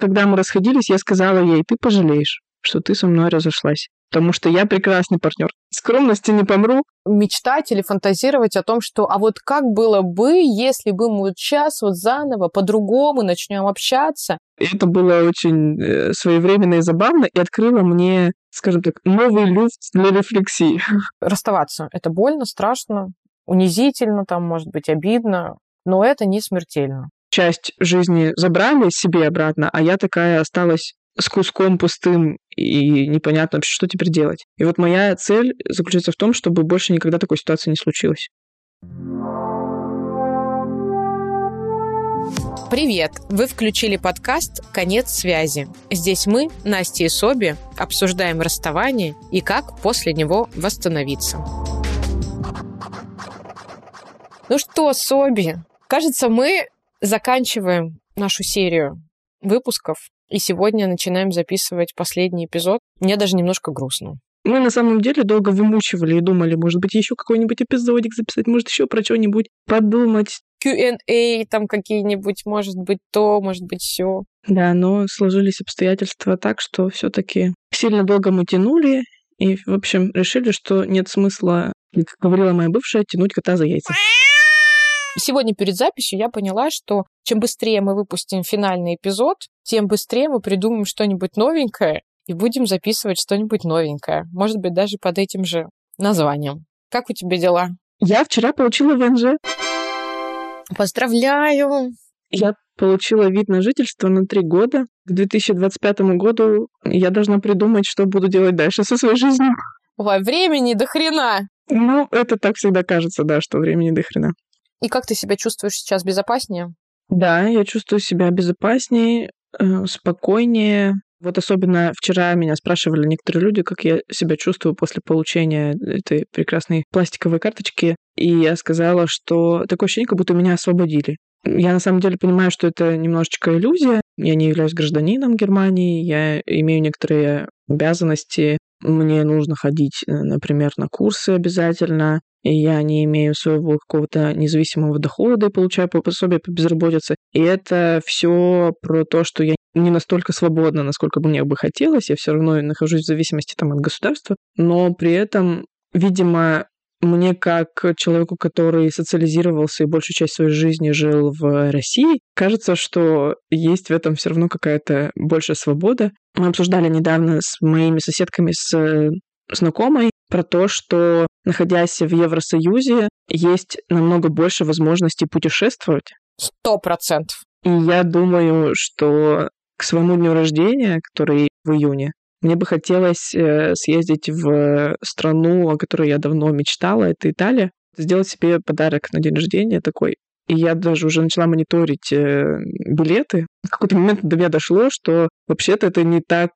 Когда мы расходились, я сказала ей: ты пожалеешь, что ты со мной разошлась, потому что я прекрасный партнер. Скромности не помру. Мечтать или фантазировать о том, что а вот как было бы, если бы мы вот сейчас вот заново по-другому начнем общаться. Это было очень своевременно и забавно, и открыло мне, скажем так, новый люфт для рефлексии. Расставаться. Это больно, страшно, унизительно, там, может быть, обидно, но это не смертельно. Часть жизни забрали себе обратно, а я такая осталась с куском пустым и непонятно вообще, что теперь делать. И вот моя цель заключается в том, чтобы больше никогда такой ситуации не случилось. Привет! Вы включили подкаст «Конец связи». Здесь мы, Настя и Соби, обсуждаем расставание и как после него восстановиться. Ну что, Соби, кажется, мы заканчиваем нашу серию выпусков. И сегодня начинаем записывать последний эпизод. Мне даже немножко грустно. Мы на самом деле долго вымучивали и думали, может быть, еще какой-нибудь эпизодик записать, может, еще про что-нибудь подумать. Q&A там какие-нибудь, может быть, то, может быть, все. Да, но сложились обстоятельства так, что все-таки сильно долго мы тянули. И, в общем, решили, что нет смысла, как говорила моя бывшая, тянуть кота за яйца. Сегодня перед записью я поняла, что чем быстрее мы выпустим финальный эпизод, тем быстрее мы придумаем что-нибудь новенькое и будем записывать что-нибудь новенькое. Может быть, даже под этим же названием. Как у тебя дела? Я вчера получила ВНЖ. Поздравляю! Я получила вид на жительство на 3 года. К 2025 году я должна придумать, что буду делать дальше со своей жизнью. Во времени до хрена! Ну, это так всегда кажется, да, что времени до хрена. И как ты себя чувствуешь сейчас? Безопаснее? Да, я чувствую себя безопаснее, спокойнее. Вот особенно вчера меня спрашивали некоторые люди, как я себя чувствую после получения этой прекрасной пластиковой карточки. И я сказала, что такое ощущение, как будто меня освободили. Я на самом деле понимаю, что это немножечко иллюзия. Я не являюсь гражданином Германии, я имею некоторые обязанности. Мне нужно ходить, например, на курсы обязательно. И я не имею своего какого-то независимого дохода и получаю пособие по безработице. И это все про то, что я не настолько свободна, насколько мне бы хотелось. Я все равно нахожусь в зависимости там, от государства. Но при этом, видимо, мне как человеку, который социализировался и большую часть своей жизни жил в России, кажется, что есть в этом все равно какая-то большая свобода. Мы обсуждали недавно с моими соседками, с знакомой, про то, что, находясь в Евросоюзе, есть намного больше возможностей путешествовать. 100%. И я думаю, что к своему дню рождения, который в июне, мне бы хотелось съездить в страну, о которой я давно мечтала, это Италия, сделать себе подарок на день рождения такой. И я даже уже начала мониторить билеты. В какой-то момент до меня дошло, что вообще-то это не так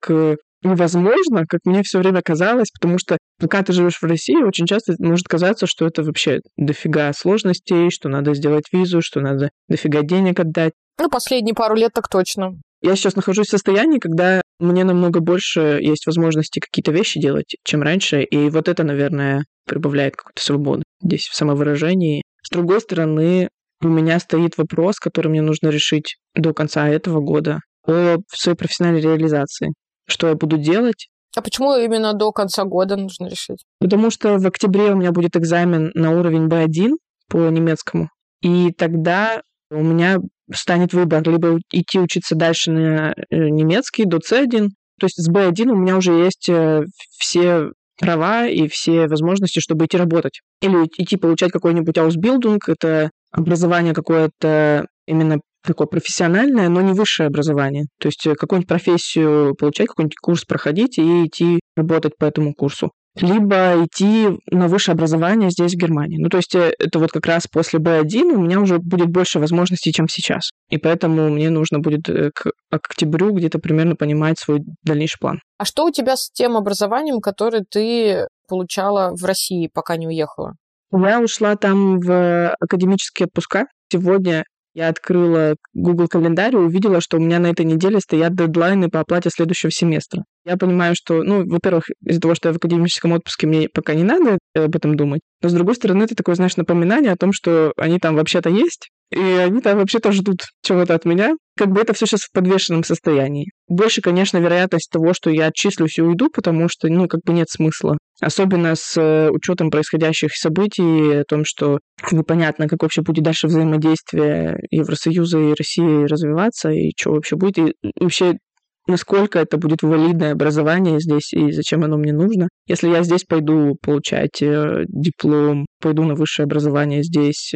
невозможно, как мне все время казалось, потому что пока ты живешь в России, очень часто может казаться, что это вообще дофига сложностей, что надо сделать визу, что надо дофига денег отдать. Ну, последние пару лет так точно. Я сейчас нахожусь в состоянии, когда мне намного больше есть возможности какие-то вещи делать, чем раньше, и вот это, наверное, прибавляет какую-то свободу здесь в самовыражении. С другой стороны, у меня стоит вопрос, который мне нужно решить до конца этого года, о своей профессиональной реализации. Что я буду делать. А почему именно до конца года нужно решить? Потому что в октябре у меня будет экзамен на уровень B1 по немецкому, и тогда у меня станет выбор, либо идти учиться дальше на немецкий до C1, то есть с B1 у меня уже есть все права и все возможности, чтобы идти работать. Или идти получать какой-нибудь аусбилдунг, это образование какое-то именно такое профессиональное, но не высшее образование. То есть какую-нибудь профессию получать, какой-нибудь курс проходить и идти работать по этому курсу. Либо идти на высшее образование здесь, в Германии. Ну, то есть это вот как раз после B1 у меня уже будет больше возможностей, чем сейчас. И поэтому мне нужно будет к октябрю где-то примерно понимать свой дальнейший план. А что у тебя с тем образованием, которое ты получала в России, пока не уехала? Я ушла там в академические отпуска. Сегодня я открыла Google календарь и увидела, что у меня на этой неделе стоят дедлайны по оплате следующего семестра. Я понимаю, что, ну, во-первых, из-за того, что я в академическом отпуске, мне пока не надо об этом думать. Но, с другой стороны, это такое, знаешь, напоминание о том, что они там вообще-то есть, И они там вообще-то ждут чего-то от меня. Как бы это все сейчас в подвешенном состоянии. Больше, конечно, вероятность того, что я отчислюсь и уйду, потому что, как бы нет смысла. Особенно с учетом происходящих событий, о том, что непонятно, как вообще будет дальше взаимодействие Евросоюза и России развиваться, и что вообще будет, и вообще насколько это будет валидное образование здесь, и зачем оно мне нужно. Если я здесь пойду получать диплом, пойду на высшее образование здесь,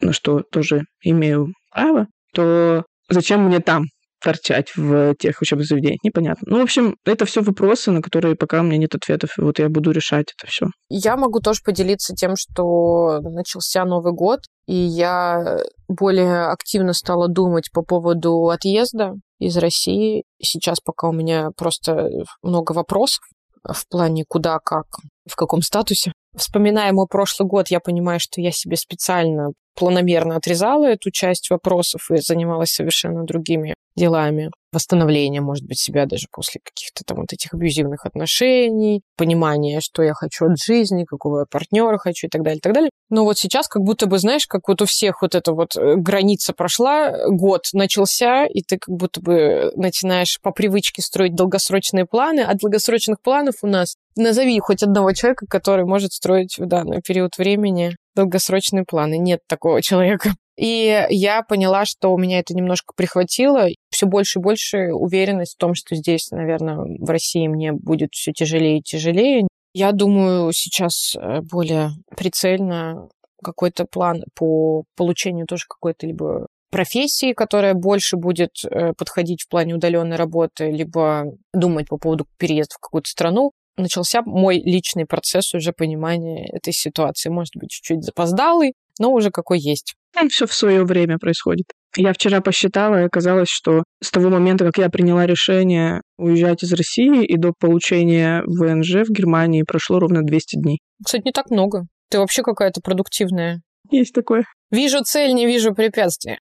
на что тоже имею право, то зачем мне там торчать в тех учебных заведениях? Непонятно. В общем, это все вопросы, на которые пока у меня нет ответов, и вот я буду решать это все. Я могу тоже поделиться тем, что начался Новый год, и я более активно стала думать по поводу отъезда из России. Сейчас пока у меня просто много вопросов в плане куда, как, в каком статусе. Вспоминая мой прошлый год, я понимаю, что я себе специально планомерно отрезала эту часть вопросов и занималась совершенно другими делами. Восстановление, может быть, себя даже после каких-то там вот этих абьюзивных отношений, понимание, что я хочу от жизни, какого я партнера хочу и так далее, и так далее. Но вот сейчас как будто бы, знаешь, как вот у всех вот эта вот граница прошла, год начался, и ты как будто бы начинаешь по привычке строить долгосрочные планы. А долгосрочных планов у нас назови хоть одного человека, который может строить в данный период времени долгосрочные планы. Нет такого человека. И я поняла, что у меня это немножко прихватило. Все больше и больше уверенность в том, что здесь, наверное, в России мне будет все тяжелее и тяжелее. Я думаю, сейчас более прицельно какой-то план по получению тоже какой-то либо профессии, которая больше будет подходить в плане удаленной работы, либо думать по поводу переезда в какую-то страну. Начался мой личный процесс уже понимания этой ситуации. Может быть, чуть-чуть запоздалый, но уже какой есть. Там все в свое время происходит. Я вчера посчитала, и оказалось, что с того момента, как я приняла решение уезжать из России и до получения ВНЖ в Германии прошло ровно 200 дней. Кстати, не так много. Ты вообще какая-то продуктивная. Есть такое. Вижу цель, не вижу препятствия.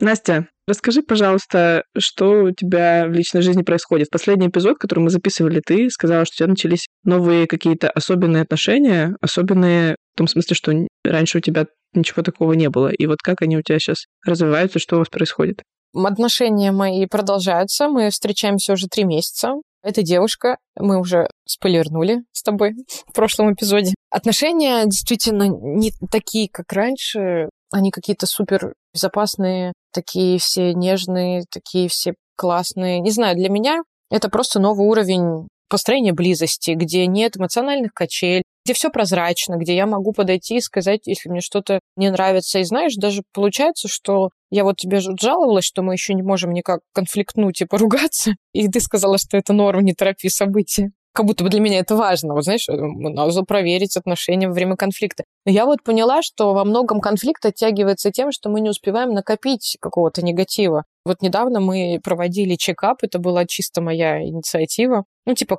Настя, расскажи, пожалуйста, что у тебя в личной жизни происходит. Последний эпизод, который мы записывали, ты сказала, что у тебя начались новые какие-то особенные отношения, особенные в том смысле, что раньше у тебя ничего такого не было. И вот как они у тебя сейчас развиваются, что у вас происходит? Отношения мои продолжаются, мы встречаемся уже 3 месяца. Эта девушка, мы уже спойлернули с тобой в прошлом эпизоде. Отношения действительно не такие, как раньше. Они какие-то супер безопасные, такие все нежные, такие все классные. Не знаю, для меня это просто новый уровень построения близости, где нет эмоциональных качель, где все прозрачно, где я могу подойти и сказать, если мне что-то не нравится. И знаешь, даже получается, что я вот тебе жаловалась, что мы еще не можем никак конфликтнуть и поругаться, и ты сказала, что это норм, не торопи события. Как будто бы для меня это важно. Вот знаешь, надо проверить отношения во время конфликта. Но я вот поняла, что во многом конфликт оттягивается тем, что мы не успеваем накопить какого-то негатива. Вот недавно мы проводили чекап, это была чисто моя инициатива.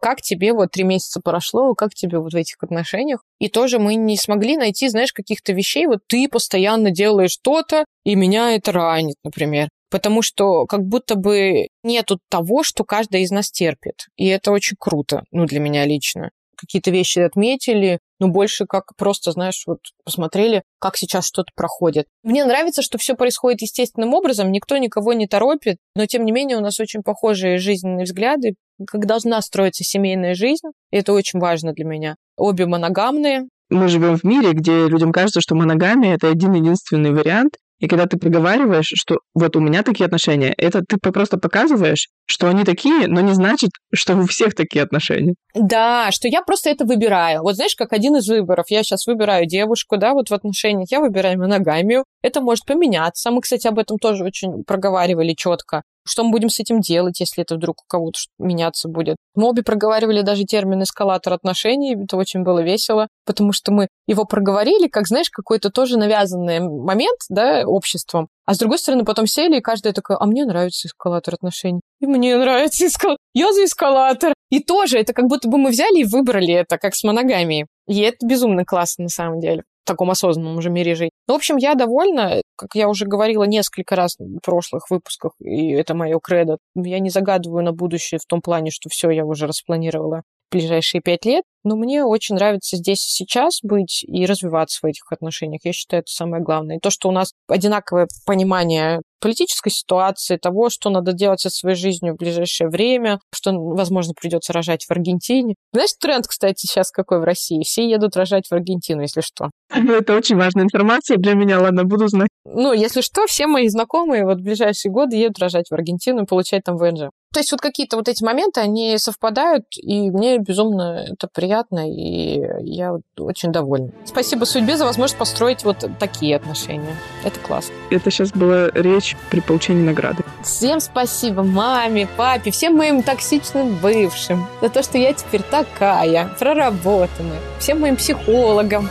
Как тебе вот 3 месяца прошло, как тебе вот в этих отношениях? И тоже мы не смогли найти, знаешь, каких-то вещей. Вот ты постоянно делаешь что-то, и меня это ранит, например. Потому что как будто бы нету того, что каждая из нас терпит. И это очень круто, для меня лично. Какие-то вещи отметили, но больше как просто, знаешь, вот посмотрели, как сейчас что-то проходит. Мне нравится, что все происходит естественным образом, никто никого не торопит, но тем не менее у нас очень похожие жизненные взгляды, как должна строиться семейная жизнь, и это очень важно для меня. Обе моногамные. Мы живем в мире, где людям кажется, что моногамия — это один-единственный вариант. И когда ты проговариваешь, что вот у меня такие отношения, это ты просто показываешь, что они такие, но не значит, что у всех такие отношения. Да, что я просто это выбираю. Вот знаешь, как один из выборов. Я сейчас выбираю девушку, да, вот в отношениях. Я выбираю моногамию. Это может поменяться. Мы, кстати, об этом тоже очень проговаривали четко. Что мы будем с этим делать, если это вдруг у кого-то меняться будет? Мы обе проговаривали даже термин «эскалатор отношений». Это очень было весело, потому что мы его проговорили, как, знаешь, какой-то тоже навязанный момент, да, обществом. А с другой стороны, потом сели, и каждая такая: а мне нравится эскалатор отношений. И мне нравится эскалатор. Я за эскалатор. И тоже это как будто бы мы взяли и выбрали это, как с моногамией. И это безумно классно, на самом деле, в таком осознанном уже мире жить. В общем, я довольна. Как я уже говорила несколько раз в прошлых выпусках, и это мое кредо, я не загадываю на будущее в том плане, что все я уже распланировала в ближайшие 5 лет. Но мне очень нравится здесь и сейчас быть и развиваться в этих отношениях. Я считаю, это самое главное. И то, что у нас одинаковое понимание политической ситуации, того, что надо делать со своей жизнью в ближайшее время, что, возможно, придется рожать в Аргентине. Знаешь, тренд, кстати, сейчас какой в России? Все едут рожать в Аргентину, если что. Это очень важная информация для меня, ладно, буду знать. Ну, если что, все мои знакомые вот в ближайшие годы едут рожать в Аргентину и получать там ВНЖ. То есть вот какие-то вот эти моменты, они совпадают, и мне безумно это приятно, и я очень довольна. Спасибо судьбе за возможность построить вот такие отношения. Это классно. Это сейчас была речь при получении награды. Всем спасибо маме, папе, всем моим токсичным бывшим за то, что я теперь такая, проработанная, всем моим психологам.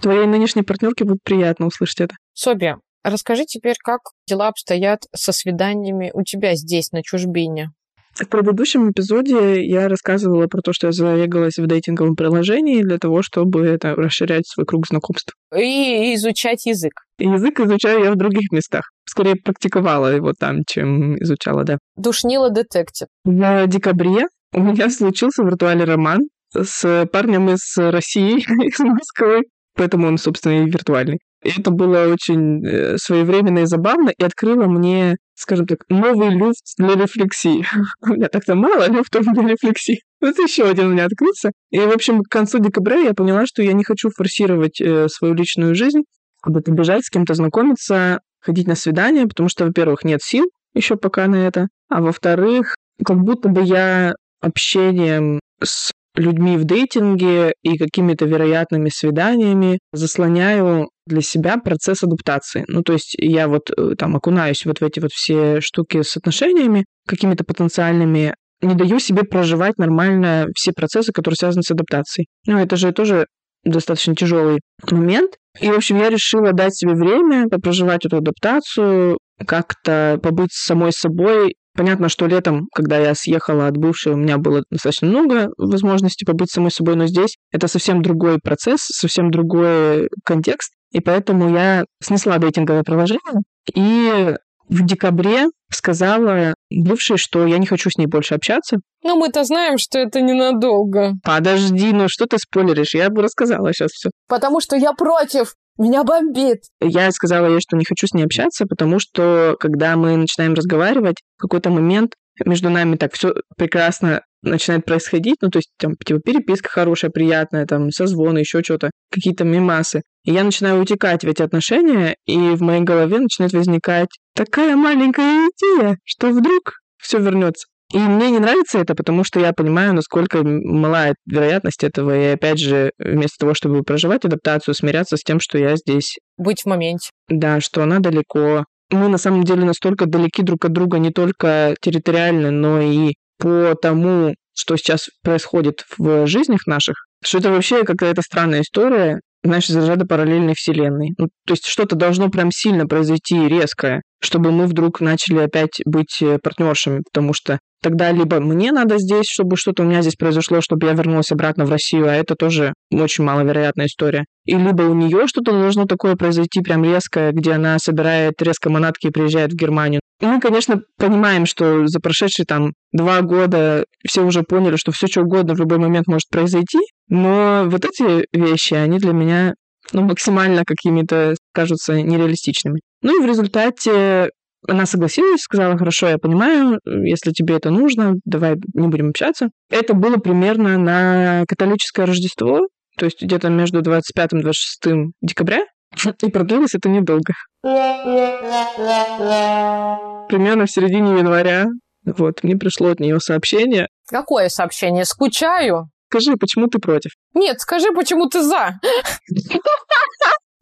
Твоей нынешней партнерке будет приятно услышать это. Соби, расскажи теперь, как дела обстоят со свиданиями у тебя здесь, на чужбине. В предыдущем эпизоде я рассказывала про то, что я заегалась в дейтинговом приложении для того, чтобы это расширять свой круг знакомств. И изучать язык. Язык изучаю я в других местах. Скорее практиковала его там, чем изучала, да. Душнила детектив. В декабре у меня случился виртуальный роман с парнем из России, из Москвы. Поэтому он, собственно, и виртуальный. И это было очень своевременно и забавно, и открыло мне, скажем так, новый люфт для рефлексии. У меня так-то мало люфтов для рефлексии. Вот еще один у меня открылся. И, в общем, к концу декабря я поняла, что я не хочу форсировать свою личную жизнь, куда-то бежать, с кем-то знакомиться, ходить на свидания, потому что, во-первых, нет сил еще пока на это, а во-вторых, как будто бы я общением с людьми в дейтинге и какими-то вероятными свиданиями заслоняю для себя процесс адаптации. Ну, то есть я вот там окунаюсь вот в эти вот все штуки с отношениями какими-то потенциальными, не даю себе проживать нормально все процессы, которые связаны с адаптацией. Ну, это же тоже достаточно тяжелый момент. И, в общем, я решила дать себе время проживать эту адаптацию, как-то побыть самой собой. Понятно, что летом, когда я съехала от бывшей, у меня было достаточно много возможностей побыть самой собой, но здесь это совсем другой процесс, совсем другой контекст, и поэтому я снесла дейтинговое приложение и в декабре сказала бывшей, что я не хочу с ней больше общаться. Но мы-то знаем, что это ненадолго. Подожди, ну что ты спойлеришь? Я бы рассказала сейчас все. Потому что я против. Меня бомбит. Я сказала ей, что не хочу с ней общаться, потому что, когда мы начинаем разговаривать, в какой-то момент между нами так все прекрасно начинает происходить. Ну, то есть, там, типа, переписка хорошая, приятная, там, созвоны, еще что-то, какие-то мемасы. И я начинаю утекать в эти отношения, и в моей голове начинает возникать такая маленькая идея, что вдруг все вернется. И мне не нравится это, потому что я понимаю, насколько мала вероятность этого. И опять же, вместо того, чтобы проживать адаптацию, смиряться с тем, что я здесь. Быть в моменте. Да, что она далеко. Мы на самом деле настолько далеки друг от друга не только территориально, но и по тому, что сейчас происходит в жизнях наших, что это вообще какая-то странная история, знаешь, из разряда параллельной вселенной. Ну, то есть что-то должно прям сильно произойти резко, чтобы мы вдруг начали опять быть партнершами, потому что тогда либо мне надо здесь, чтобы что-то у меня здесь произошло, чтобы я вернулась обратно в Россию, а это тоже очень маловероятная история. И либо у нее что-то должно такое произойти прям резко, где она собирает резко манатки и приезжает в Германию. И мы, конечно, понимаем, что за прошедшие там 2 года все уже поняли, что все что угодно в любой момент может произойти, но вот эти вещи, они для меня максимально какими-то кажутся нереалистичными. Ну и в результате она согласилась, сказала: хорошо, я понимаю, если тебе это нужно, давай не будем общаться. Это было примерно на католическое Рождество, то есть где-то между 25-26 декабря, и продлилось это недолго. Примерно в середине января мне пришло от нее сообщение. Какое сообщение? Скучаю. Скажи, почему ты против? Нет, скажи, почему ты за.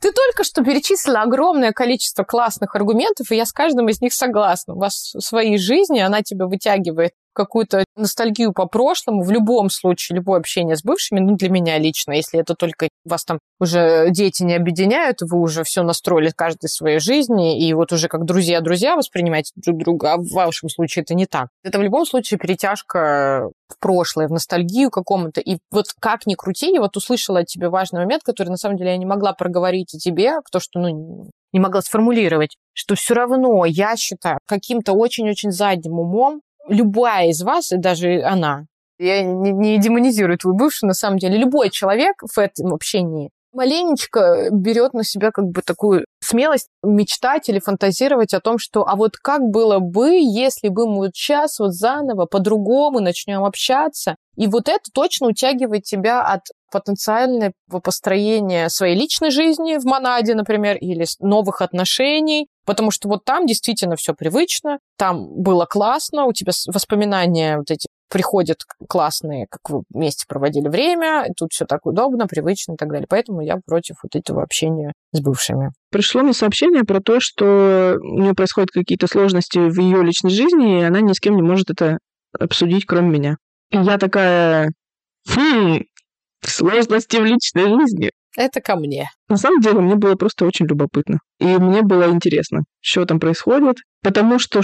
Ты только что перечислила огромное количество классных аргументов, и я с каждым из них согласна. У вас в своей жизни она тебя вытягивает какую-то ностальгию по прошлому. В любом случае, любое общение с бывшими, для меня лично, если это только вас там уже дети не объединяют, вы уже все настроили каждой своей жизни, и вот уже как друзья-друзья воспринимаете друг друга, а в вашем случае это не так. Это в любом случае перетяжка в прошлое, в ностальгию какому-то. И вот как ни крути, я услышала от тебя важный момент, который на самом деле я не могла проговорить и тебе, потому что, не могла сформулировать, что все равно, я считаю, каким-то очень-очень задним умом любая из вас, и даже она, Я не демонизирую твою бывшую, на самом деле. Любой человек в этом общении маленечко берет на себя как бы такую смелость мечтать или фантазировать о том, что а вот как было бы, если бы мы вот сейчас вот заново по-другому начнем общаться. И вот это точно утягивает тебя от потенциального построения своей личной жизни в монаде, например, или новых отношений, потому что вот там действительно все привычно, там было классно, у тебя воспоминания вот эти приходят классные, как вы вместе проводили время, тут все так удобно, привычно и так далее. Поэтому я против вот этого общения с бывшими. Пришло мне сообщение про то, что у нее происходят какие-то сложности в ее личной жизни, и она ни с кем не может это обсудить, кроме меня. И я такая, сложности в личной жизни. Это ко мне. На самом деле, мне было просто очень любопытно. И мне было интересно, что там происходит. Потому что,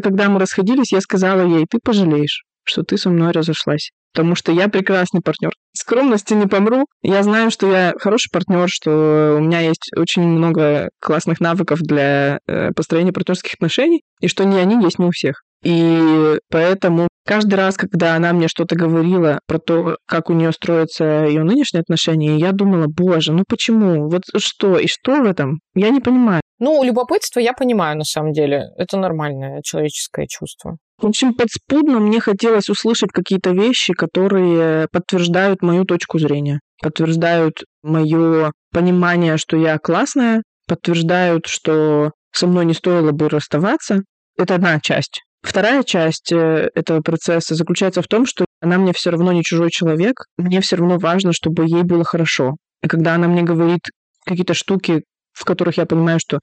когда мы расходились, я сказала ей, ты пожалеешь, что ты со мной разошлась. Потому что я прекрасный партнер. Скромности не помру. Я знаю, что я хороший партнер, что у меня есть очень много классных навыков для построения партнерских отношений, и что не они есть не у всех. И поэтому каждый раз, когда она мне что-то говорила про то, как у нее строятся ее нынешние отношения, я думала, боже, ну почему? Вот что? И что в этом? Я не понимаю. Ну, любопытство я понимаю, на самом деле. Это нормальное человеческое чувство. В общем, подспудно мне хотелось услышать какие-то вещи, которые подтверждают мою точку зрения, подтверждают мое понимание, что я классная, подтверждают, что со мной не стоило бы расставаться. Это одна часть. Вторая часть этого процесса заключается в том, что она мне все равно не чужой человек, мне все равно важно, чтобы ей было хорошо. И когда она мне говорит какие-то штуки, в которых я понимаю, что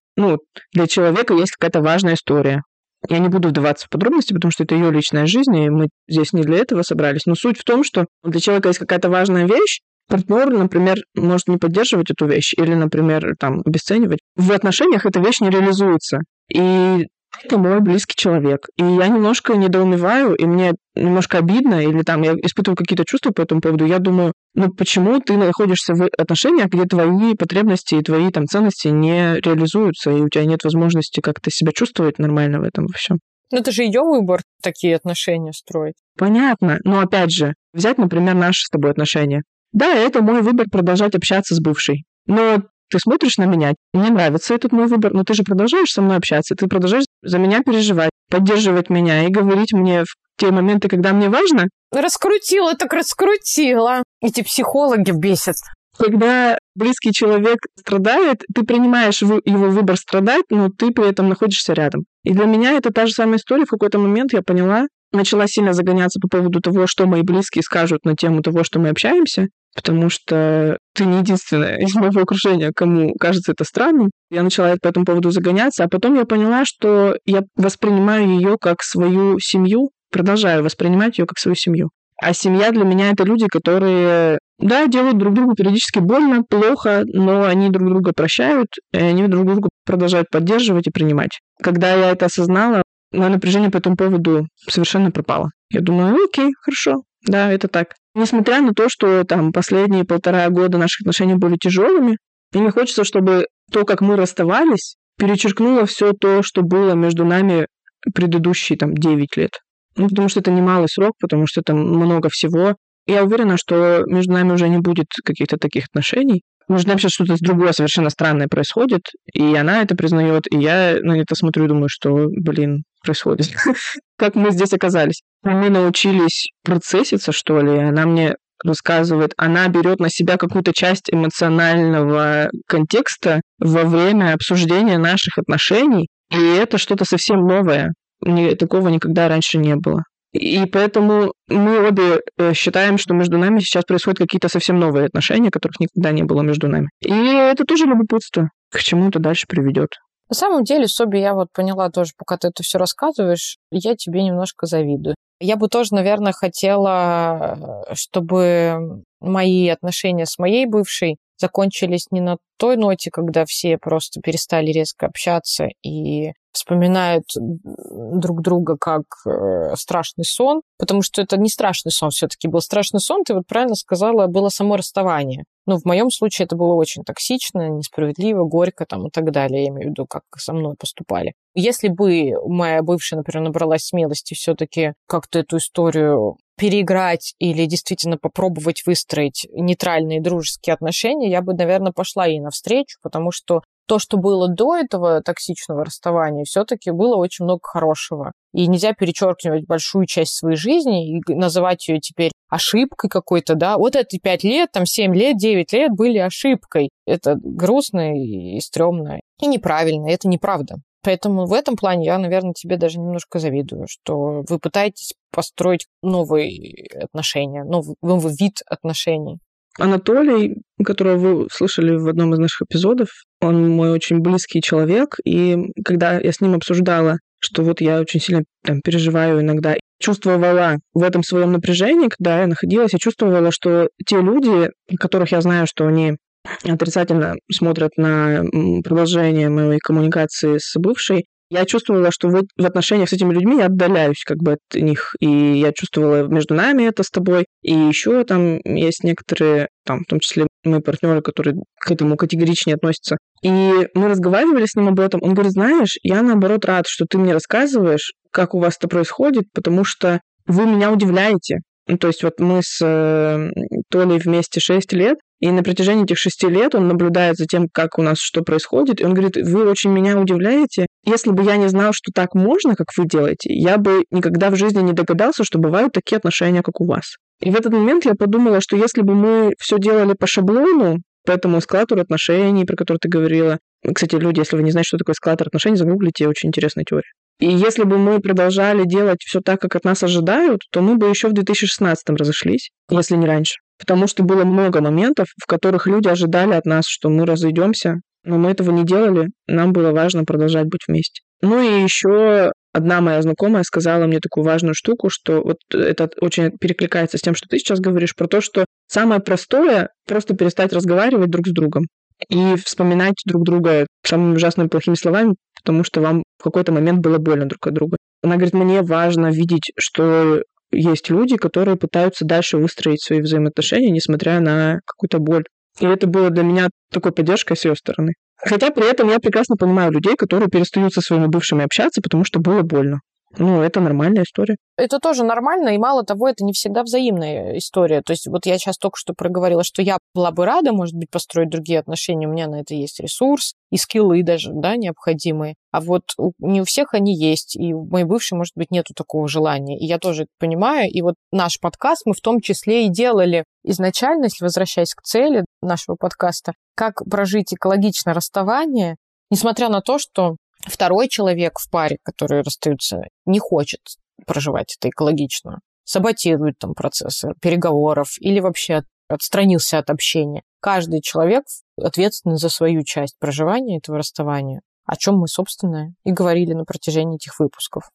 для человека есть какая-то важная история. Я не буду вдаваться в подробности, потому что это ее личная жизнь, и мы здесь не для этого собрались. Но суть в том, что для человека есть какая-то важная вещь, партнер, например, может не поддерживать эту вещь или, например, там, обесценивать. В отношениях эта вещь не реализуется. И это мой близкий человек. И я немножко недоумеваю, и мне немножко обидно, или там я испытываю какие-то чувства по этому поводу. Я думаю, почему ты находишься в отношениях, где твои потребности и твои там ценности не реализуются, и у тебя нет возможности как-то себя чувствовать нормально в этом во всем. Но это же ее выбор, такие отношения строить. Понятно. Но опять же, взять, например, наши с тобой отношения. Да, это мой выбор продолжать общаться с бывшей. Но ты смотришь на меня, мне нравится этот мой выбор, но ты же продолжаешь со мной общаться, ты продолжаешь за меня переживать, поддерживать меня и говорить мне в те моменты, когда мне важно. Раскрутила, так раскрутила. Эти психологи бесят. Когда близкий человек страдает, ты принимаешь его выбор страдать, но ты при этом находишься рядом. И для меня это та же самая история. В какой-то момент я поняла, начала сильно загоняться по поводу того, что мои близкие скажут на тему того, что мы общаемся. Потому что ты не единственная из моего окружения, кому кажется это странным. Я начала по этому поводу загоняться, а потом я поняла, что я воспринимаю ее как свою семью, продолжаю воспринимать ее как свою семью. А семья для меня — это люди, которые, да, делают друг другу периодически больно, плохо, но они друг друга прощают, и они друг друга продолжают поддерживать и принимать. Когда я это осознала, мое напряжение по этому поводу совершенно пропало. Я думаю, окей, хорошо, да, это так. Несмотря на то, что там последние 1,5 года наших отношений были тяжелыми, мне хочется, чтобы то, как мы расставались, перечеркнуло все то, что было между нами предыдущие 9 лет. Потому что это немалый срок, потому что там много всего. Я уверена, что между нами уже не будет каких-то таких отношений. Может, нам сейчас что-то другое совершенно странное происходит, и она это признает, и я на это смотрю и думаю, что, происходит. Как мы здесь оказались? Мы научились процесситься, что ли? Она мне рассказывает, она берет на себя какую-то часть эмоционального контекста во время обсуждения наших отношений, и это что-то совсем новое. Такого никогда раньше не было. И поэтому мы обе считаем, что между нами сейчас происходят какие-то совсем новые отношения, которых никогда не было между нами. И это тоже любопытство, к чему это дальше приведет. На самом деле, Соби, я поняла тоже, пока ты это все рассказываешь, я тебе немножко завидую. Я бы тоже, наверное, хотела, чтобы мои отношения с моей бывшей закончились не на той ноте, когда все просто перестали резко общаться и вспоминают друг друга как страшный сон, потому что это не страшный сон все-таки был. Страшный сон, ты правильно сказала, было само расставание. Но в моем случае это было очень токсично, несправедливо, горько и так далее. Я имею в виду, как со мной поступали. Если бы моя бывшая, например, набралась смелости все-таки как-то эту историю переиграть или действительно попробовать выстроить нейтральные дружеские отношения, я бы, наверное, пошла ей навстречу, потому что то, что было до этого токсичного расставания, все-таки было очень много хорошего. И нельзя перечеркивать большую часть своей жизни и называть ее теперь ошибкой какой-то, да. Вот эти 5 лет, там 7 лет, 9 лет были ошибкой. Это грустно и стрёмно, и неправильно, и это неправда. Поэтому в этом плане я, наверное, тебе даже немножко завидую, что вы пытаетесь построить новые отношения, новый вид отношений. Анатолий, которого вы слышали в одном из наших эпизодов, он мой очень близкий человек, и когда я с ним обсуждала, что вот я очень сильно переживаю иногда, чувствовала в этом своем напряжении, когда я находилась, я чувствовала, что те люди, которых я знаю, что они отрицательно смотрят на продолжение моей коммуникации с бывшей, я чувствовала, что в отношениях с этими людьми я отдаляюсь как бы от них. И я чувствовала между нами это с тобой. И еще там есть некоторые, там, в том числе мои партнеры, которые к этому категоричнее относятся. И мы разговаривали с ним об этом. Он говорит, знаешь, я наоборот рад, что ты мне рассказываешь, как у вас это происходит, потому что вы меня удивляете. Ну, то есть вот мы с Толей вместе 6 лет, и на протяжении этих 6 лет он наблюдает за тем, как у нас что происходит, и он говорит, вы очень меня удивляете. Если бы я не знал, что так можно, как вы делаете, я бы никогда в жизни не догадался, что бывают такие отношения, как у вас. И в этот момент я подумала, что если бы мы все делали по шаблону, по этому эскалатору отношений, про который ты говорила, кстати, люди, если вы не знаете, что такое эскалатор отношений, загуглите, очень интересная теория. И если бы мы продолжали делать все так, как от нас ожидают, то мы бы еще в 2016-м разошлись, если не раньше. Потому что было много моментов, в которых люди ожидали от нас, что мы разойдемся, но мы этого не делали, нам было важно продолжать быть вместе. Ну и еще одна моя знакомая сказала мне такую важную штуку, что вот это очень перекликается с тем, что ты сейчас говоришь, про то, что самое простое — просто перестать разговаривать друг с другом и вспоминать друг друга самыми ужасными плохими словами, потому что вам в какой-то момент было больно друг от друга. Она говорит, мне важно видеть, что есть люди, которые пытаются дальше выстроить свои взаимоотношения, несмотря на какую-то боль. И это было для меня такой поддержкой с ее стороны. Хотя при этом я прекрасно понимаю людей, которые перестают со своими бывшими общаться, потому что было больно. Ну, это нормальная история. Это тоже нормально, и мало того, это не всегда взаимная история. То есть вот я сейчас только что проговорила, что я была бы рада, может быть, построить другие отношения, у меня на это есть ресурс и скиллы даже, да, необходимые. А вот не у всех они есть, и у моей бывшей, может быть, нету такого желания. И я тоже это понимаю. И вот наш подкаст мы в том числе и делали изначально, если возвращаясь к цели нашего подкаста, как прожить экологичное расставание, несмотря на то, что второй человек в паре, который расстаются, не хочет проживать это экологично, саботирует там процессы переговоров или вообще отстранился от общения. Каждый человек ответственен за свою часть проживания этого расставания, о чем мы, собственно, и говорили на протяжении этих выпусков.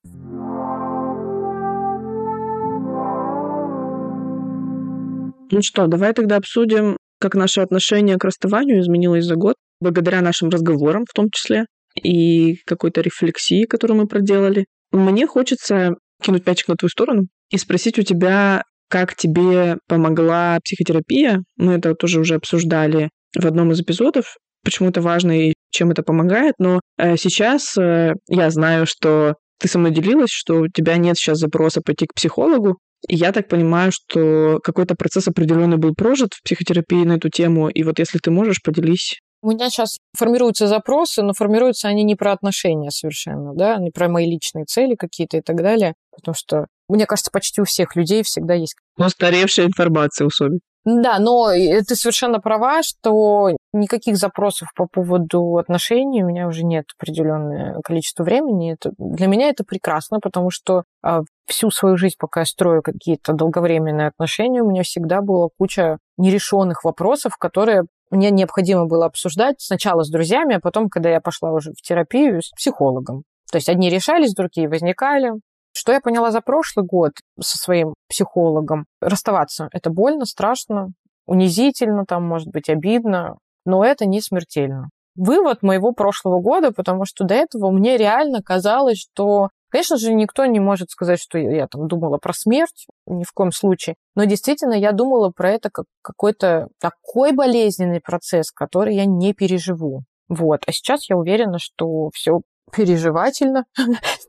Ну что, давай тогда обсудим, как наше отношение к расставанию изменилось за год, благодаря нашим разговорам в том числе, и какой-то рефлексии, которую мы проделали. Мне хочется кинуть мячик на твою сторону и спросить у тебя, как тебе помогла психотерапия. Мы это тоже уже обсуждали в одном из эпизодов, почему это важно и чем это помогает. Но сейчас я знаю, что ты со мной делилась, что у тебя нет сейчас запроса пойти к психологу. И я так понимаю, что какой-то процесс определенный был прожит в психотерапии на эту тему. И вот если ты можешь, поделись. У меня сейчас формируются запросы, но формируются они не про отношения совершенно, да, не про мои личные цели какие-то и так далее, потому что, мне кажется, почти у всех людей всегда есть... Устаревшая информация у Соби. Да, но ты совершенно права, что никаких запросов по поводу отношений у меня уже нет определенное количество времени. Для меня это прекрасно, потому что всю свою жизнь, пока я строю какие-то долговременные отношения, у меня всегда была куча нерешенных вопросов, которые... мне необходимо было обсуждать сначала с друзьями, а потом, когда я пошла уже в терапию, с психологом. То есть одни решались, другие возникали. Что я поняла за прошлый год со своим психологом? Расставаться — это больно, страшно, унизительно, там, может быть, обидно, но это не смертельно. Вывод моего прошлого года, потому что до этого мне реально казалось, что... Конечно же, никто не может сказать, что я там думала про смерть, ни в коем случае. Но действительно, я думала про это как какой-то такой болезненный процесс, который я не переживу. Вот. А сейчас я уверена, что все переживательно,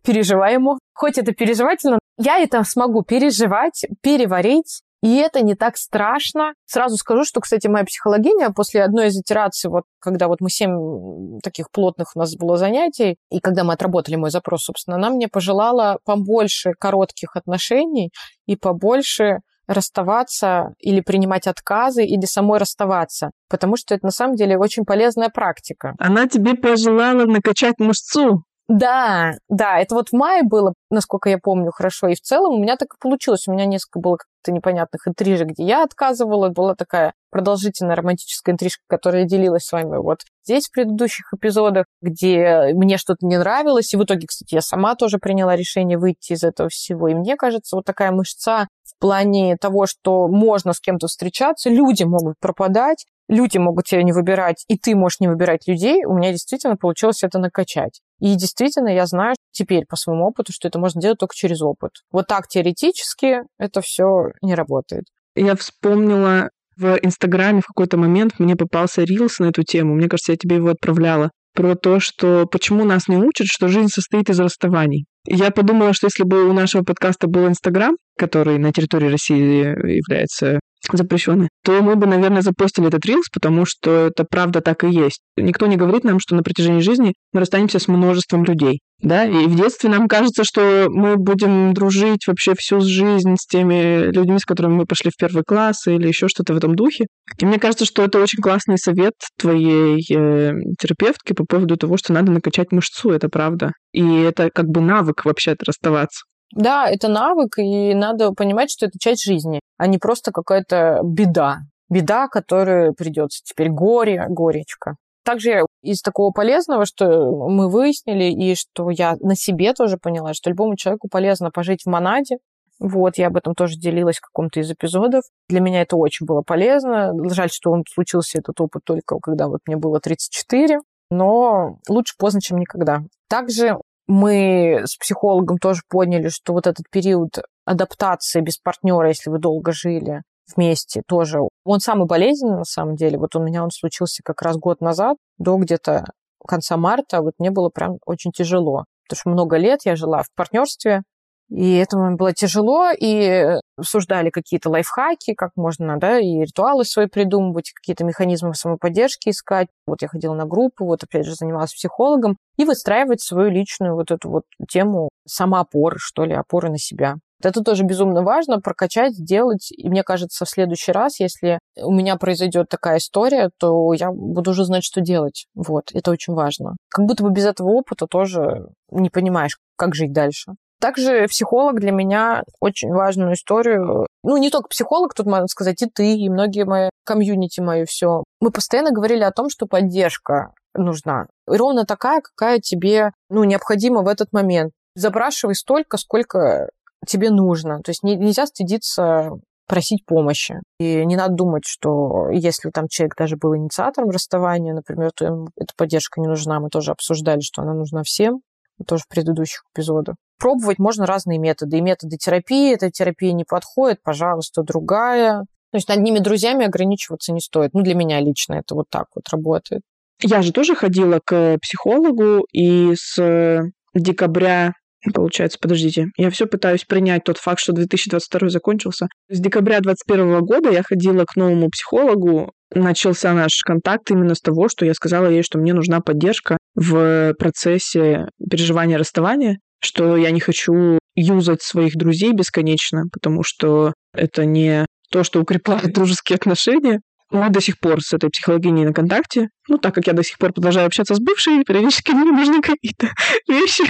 переживай ему. Хоть это переживательно, я это смогу переживать, переварить, и это не так страшно. Сразу скажу, что, кстати, моя психологиня после одной из итераций, вот когда вот мы 7 таких плотных у нас было занятий, и когда мы отработали мой запрос, собственно, она мне пожелала побольше коротких отношений и побольше расставаться или принимать отказы, или самой расставаться, потому что это на самом деле очень полезная практика. Она тебе пожелала накачать мышцу. Да, это вот в мае было, насколько я помню, хорошо, и в целом у меня так и получилось. У меня несколько было как-то непонятных интрижек, где я отказывала, была такая продолжительная романтическая интрижка, которая делилась с вами вот здесь в предыдущих эпизодах, где мне что-то не нравилось, и в итоге, кстати, я сама тоже приняла решение выйти из этого всего, и мне кажется, вот такая мышца в плане того, что можно с кем-то встречаться, люди могут пропадать, люди могут тебя не выбирать, и ты можешь не выбирать людей, у меня действительно получилось это накачать. И действительно, я знаю теперь по своему опыту, что это можно делать только через опыт. Вот так теоретически это все не работает. Я вспомнила, в Инстаграме в какой-то момент мне попался рилс на эту тему. Мне кажется, я тебе его отправляла. Про то, что почему нас не учат, что жизнь состоит из расставаний. Я подумала, что если бы у нашего подкаста был Инстаграм, который на территории России является запрещенный, то мы бы, наверное, запостили этот рилс, потому что это правда так и есть. Никто не говорит нам, что на протяжении жизни мы расстанемся с множеством людей. Да? И в детстве нам кажется, что мы будем дружить вообще всю жизнь с теми людьми, с которыми мы пошли в первый класс или еще что-то в этом духе. И мне кажется, что это очень классный совет твоей терапевтки по поводу того, что надо накачать мышцу, это правда. И это как бы навык вообще расставаться. Да, это навык, и надо понимать, что это часть жизни, а не просто какая-то беда. Беда, которая придется теперь горечка. Также из такого полезного, что мы выяснили, и что я на себе тоже поняла, что любому человеку полезно пожить в монаде. Вот, я об этом тоже делилась в каком-то из эпизодов. Для меня это очень было полезно. Жаль, что он случился, этот опыт, только когда вот мне было 34. Но лучше поздно, чем никогда. Также мы с психологом тоже поняли, что вот этот период адаптации без партнера, если вы долго жили вместе, тоже он самый болезненный на самом деле. Вот у меня он случился как раз год назад, до где-то конца марта. Вот мне было прям очень тяжело, потому что много лет я жила в партнерстве, и это было тяжело, и обсуждали какие-то лайфхаки, как можно, да, и ритуалы свои придумывать, какие-то механизмы самоподдержки искать. Вот я ходила на группу, вот опять же занималась психологом, и выстраивать свою личную вот эту вот тему самоопоры, что ли, опоры на себя. Это тоже безумно важно, прокачать, сделать. И мне кажется, в следующий раз, если у меня произойдет такая история, то я буду уже знать, что делать. Вот, это очень важно. Как будто бы без этого опыта тоже не понимаешь, как жить дальше. Также психолог для меня очень важную историю. Ну, не только психолог, тут можно сказать, и ты, и многие мои комьюнити, мои все. Мы постоянно говорили о том, что поддержка нужна. Ровно такая, какая тебе, необходима в этот момент. Запрашивай столько, сколько тебе нужно. То есть нельзя стыдиться просить помощи. И не надо думать, что если там человек даже был инициатором расставания, например, то ему эта поддержка не нужна. Мы тоже обсуждали, что она нужна всем. Тоже в предыдущих эпизодах. Пробовать можно разные методы. И методы терапии, эта терапия не подходит, пожалуйста, другая. То есть одними друзьями ограничиваться не стоит. Для меня лично это вот так вот работает. Я же тоже ходила к психологу, и с декабря... Получается, подождите, я все пытаюсь принять тот факт, что 2022 закончился. С декабря 2021 года я ходила к новому психологу. Начался наш контакт именно с того, что я сказала ей, что мне нужна поддержка в процессе переживания расставания, что я не хочу юзать своих друзей бесконечно, потому что это не то, что укрепляет дружеские отношения. Мы до сих пор с этой психологиней на контакте. Так как я до сих пор продолжаю общаться с бывшей, периодически мне нужны какие-то вещи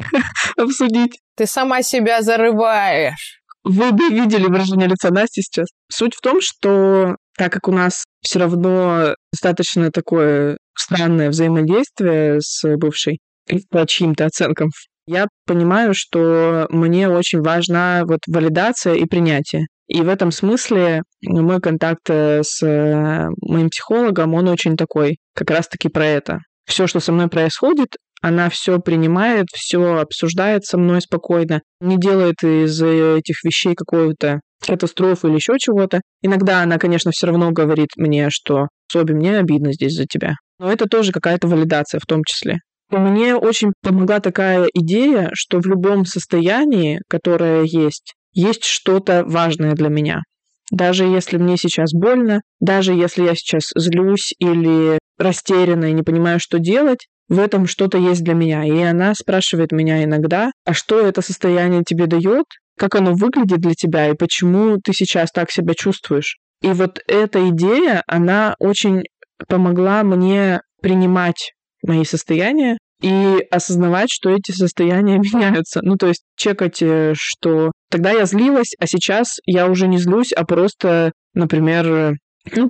обсудить. Ты сама себя зарываешь. Вы бы видели выражение лица Насти сейчас. Суть в том, что так как у нас все равно достаточно такое странное взаимодействие с бывшей по чьим-то оценкам, я понимаю, что мне очень важна вот валидация и принятие. И в этом смысле мой контакт с моим психологом, он очень такой, как раз-таки про это. Все, что со мной происходит, она все принимает, все обсуждает со мной спокойно, не делает из этих вещей какую-то катастрофу или еще чего-то. Иногда она, конечно, все равно говорит мне, что «Соби, мне обидно здесь за тебя». Но это тоже какая-то валидация в том числе. Мне очень помогла такая идея, что в любом состоянии, которое есть, есть что-то важное для меня. Даже если мне сейчас больно, даже если я сейчас злюсь или растеряна и не понимаю, что делать, в этом что-то есть для меня. И она спрашивает меня иногда, а что это состояние тебе дает, как оно выглядит для тебя и почему ты сейчас так себя чувствуешь. И вот эта идея, она очень помогла мне принимать мои состояния и осознавать, что эти состояния меняются. Ну, то есть чекать, что тогда я злилась, а сейчас я уже не злюсь, а просто, например,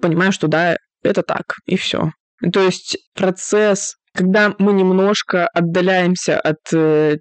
понимаю, что да, это так, и все. То есть процесс, когда мы немножко отдаляемся от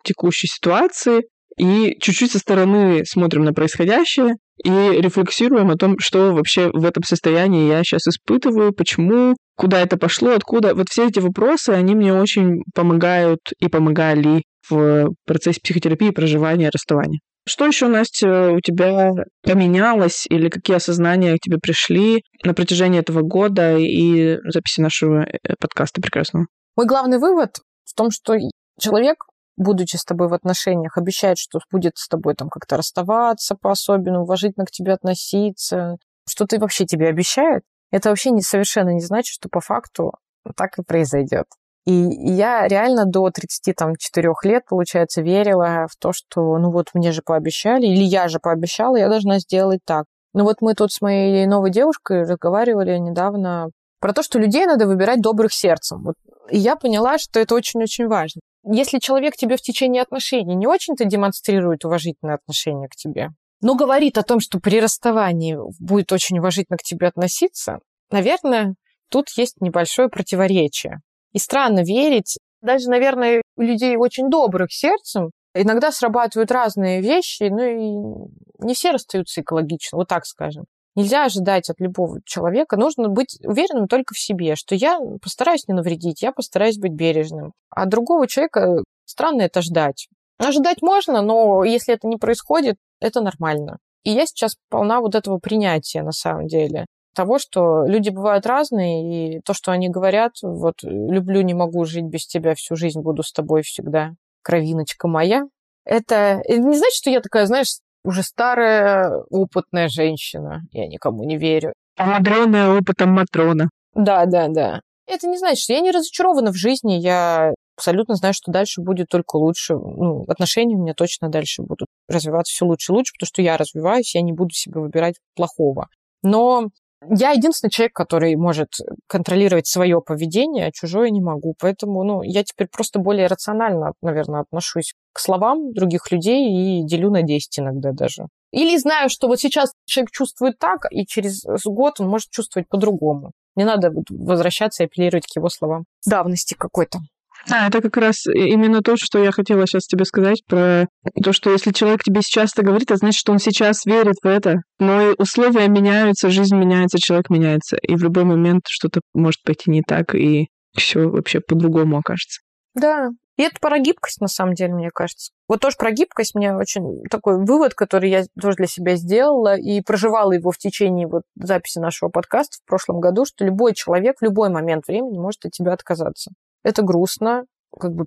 текущей ситуации и чуть-чуть со стороны смотрим на происходящее и рефлексируем о том, что вообще в этом состоянии я сейчас испытываю, почему, куда это пошло, откуда. Вот все эти вопросы, они мне очень помогают и помогали в процессе психотерапии, проживания, расставания. Что еще, Настя, у тебя поменялось или какие осознания к тебе пришли на протяжении этого года и записи нашего подкаста прекрасного? Мой главный вывод в том, что человек, будучи с тобой в отношениях, обещает, что будет с тобой там как-то расставаться по-особенному, уважительно к тебе относиться. Что ты вообще тебе обещает, это вообще совершенно не значит, что по факту так и произойдет. И я реально до 34 лет, получается, верила в то, что мне же пообещали, или я же пообещала, я должна сделать так. Но вот мы тут с моей новой девушкой разговаривали недавно про то, что людей надо выбирать добрых сердцем. Вот. И я поняла, что это очень-очень важно. Если человек тебе в течение отношений не очень-то демонстрирует уважительное отношение к тебе, но говорит о том, что при расставании будет очень уважительно к тебе относиться, наверное, тут есть небольшое противоречие. И странно верить. Даже, наверное, у людей очень добрых сердцем иногда срабатывают разные вещи, и не все расстаются экологично, вот так скажем. Нельзя ожидать от любого человека. Нужно быть уверенным только в себе, что я постараюсь не навредить, я постараюсь быть бережным. А другого человека странно это ждать. Ожидать можно, но если это не происходит, это нормально. И я сейчас полна вот этого принятия на самом деле. Того, что люди бывают разные, и то, что они говорят, вот «люблю, не могу жить без тебя, всю жизнь буду с тобой всегда, кровиночка моя». Это не значит, что я такая, уже старая, опытная женщина, я никому не верю. Мадроная опытом Матрона. Да. Это не значит, что я не разочарована в жизни, я абсолютно знаю, что дальше будет только лучше. Отношения у меня точно дальше будут развиваться все лучше и лучше, потому что я развиваюсь, я не буду себе выбирать плохого. Но я единственный человек, который может контролировать свое поведение, а чужое не могу. Поэтому я теперь просто более рационально, наверное, отношусь к словам других людей и делю на 10 иногда даже. Или знаю, что вот сейчас человек чувствует так, и через год он может чувствовать по-другому. Не надо возвращаться и апеллировать к его словам давности какой-то. Да, это как раз именно то, что я хотела сейчас тебе сказать про то, что если человек тебе сейчас это говорит, это значит, что он сейчас верит в это. Но и условия меняются, жизнь меняется, человек меняется. И в любой момент что-то может пойти не так, и все вообще по-другому окажется. Да. И это про гибкость, на самом деле, мне кажется. Вот тоже про гибкость мне очень такой вывод, который я тоже для себя сделала и проживала его в течение записи нашего подкаста в прошлом году, что любой человек в любой момент времени может от тебя отказаться. Это грустно,